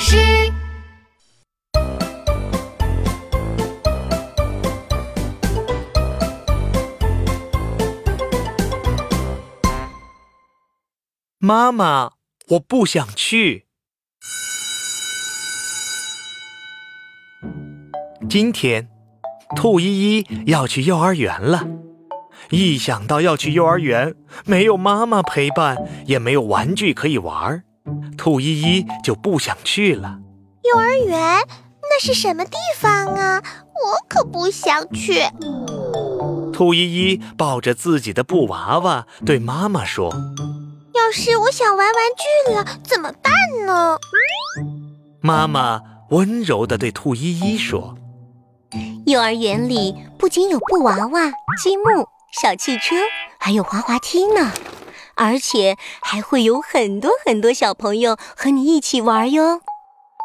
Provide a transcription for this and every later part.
师。妈妈，我不想去。今天，兔依依要去幼儿园了。一想到要去幼儿园，没有妈妈陪伴，也没有玩具可以玩，兔依依就不想去了。幼儿园？那是什么地方啊？我可不想去。兔依依抱着自己的布娃娃，对妈妈说：要是我想玩玩具了，怎么办呢？妈妈温柔地对兔依依说：幼儿园里不仅有布娃娃、积木、小汽车，还有滑滑梯呢，而且还会有很多很多小朋友和你一起玩哟。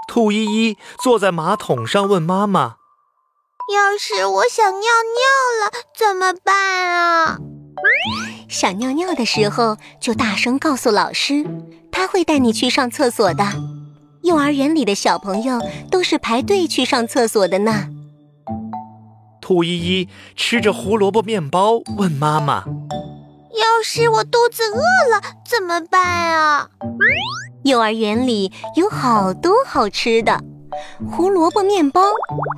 兔依依坐在马桶上问妈妈：要是我想尿尿了，怎么办啊？想尿尿的时候就大声告诉老师，他会带你去上厕所的。幼儿园里的小朋友都是排队去上厕所的呢。兔依依吃着胡萝卜面包问妈妈：要是我肚子饿了怎么办啊？幼儿园里有好多好吃的，胡萝卜面包、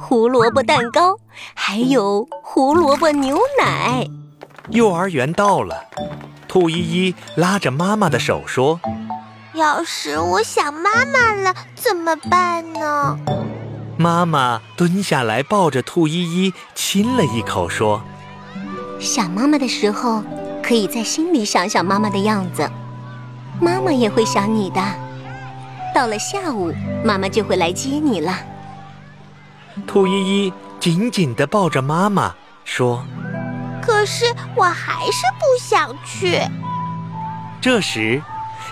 胡萝卜蛋糕，还有胡萝卜牛奶。幼儿园到了，兔依依拉着妈妈的手说：要是我想妈妈了怎么办呢？妈妈蹲下来抱着兔依依亲了一口说：想妈妈的时候可以在心里想想妈妈的样子，妈妈也会想你的。到了下午，妈妈就会来接你了。兔依依紧紧地抱着妈妈说：可是我还是不想去。这时，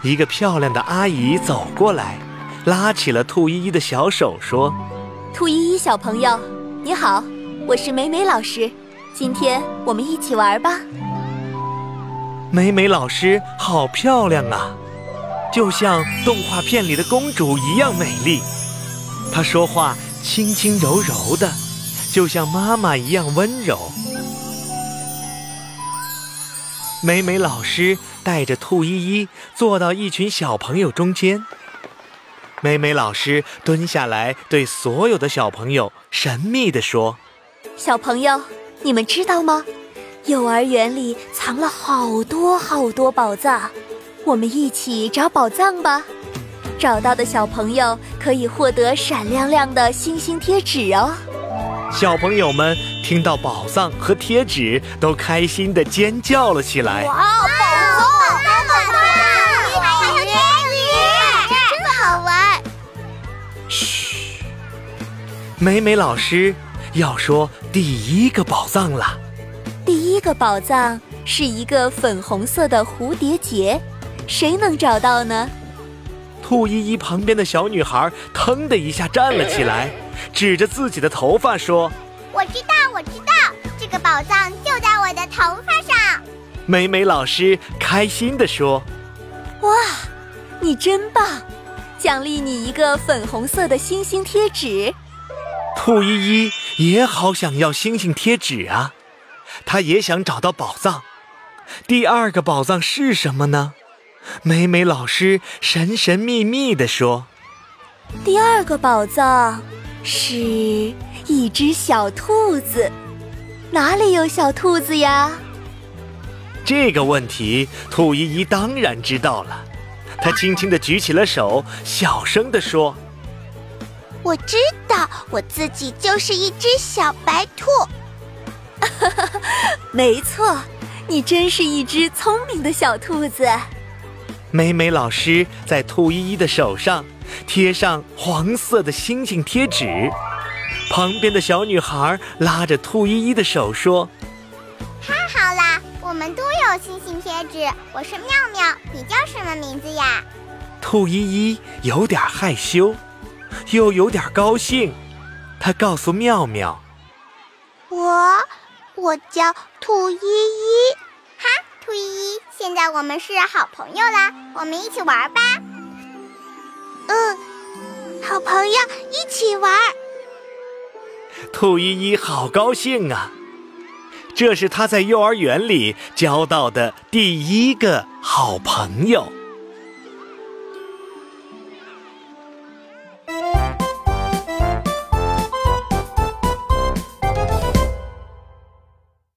一个漂亮的阿姨走过来，拉起了兔依依的小手说：兔依依小朋友，你好，我是美美老师，今天我们一起玩吧。美美老师好漂亮啊，就像动画片里的公主一样美丽。她说话轻轻柔柔的，就像妈妈一样温柔。美美老师带着兔依依坐到一群小朋友中间，美美老师蹲下来对所有的小朋友神秘地说：小朋友，你们知道吗？幼儿园里藏了好多好多宝藏，我们一起找宝藏吧。找到的小朋友可以获得闪亮亮的星星贴纸哦。小朋友们听到宝藏和贴纸都开心地尖叫了起来。哇，宝藏，宝藏，还有贴纸，真好玩。嘘，美美老师要说第一个宝藏了。第一个宝藏是一个粉红色的蝴蝶结，谁能找到呢？兔依依旁边的小女孩腾的一下站了起来，指着自己的头发说：我知道，我知道，这个宝藏就在我的头发上。美美老师开心地说：哇，你真棒，奖励你一个粉红色的星星贴纸。兔依依也好想要星星贴纸啊，她也想找到宝藏。第二个宝藏是什么呢？美美老师神神秘秘地说：第二个宝藏是一只小兔子。哪里有小兔子呀？这个问题兔依依当然知道了，她轻轻地举起了手，小声地说：我知道，我自己就是一只小白兔。没错，你真是一只聪明的小兔子。美美老师在兔依依的手上贴上黄色的星星贴纸，旁边的小女孩拉着兔依依的手说：太好啦，我们都有星星贴纸，我是妙妙，你叫什么名字呀？兔依依有点害羞，又有点高兴，她告诉妙妙：我叫兔依依。哈，兔依依，现在我们是好朋友啦，我们一起玩吧。嗯，好好朋友一起玩。兔依依好高兴啊，这是她在幼儿园里交到的第一个好朋友。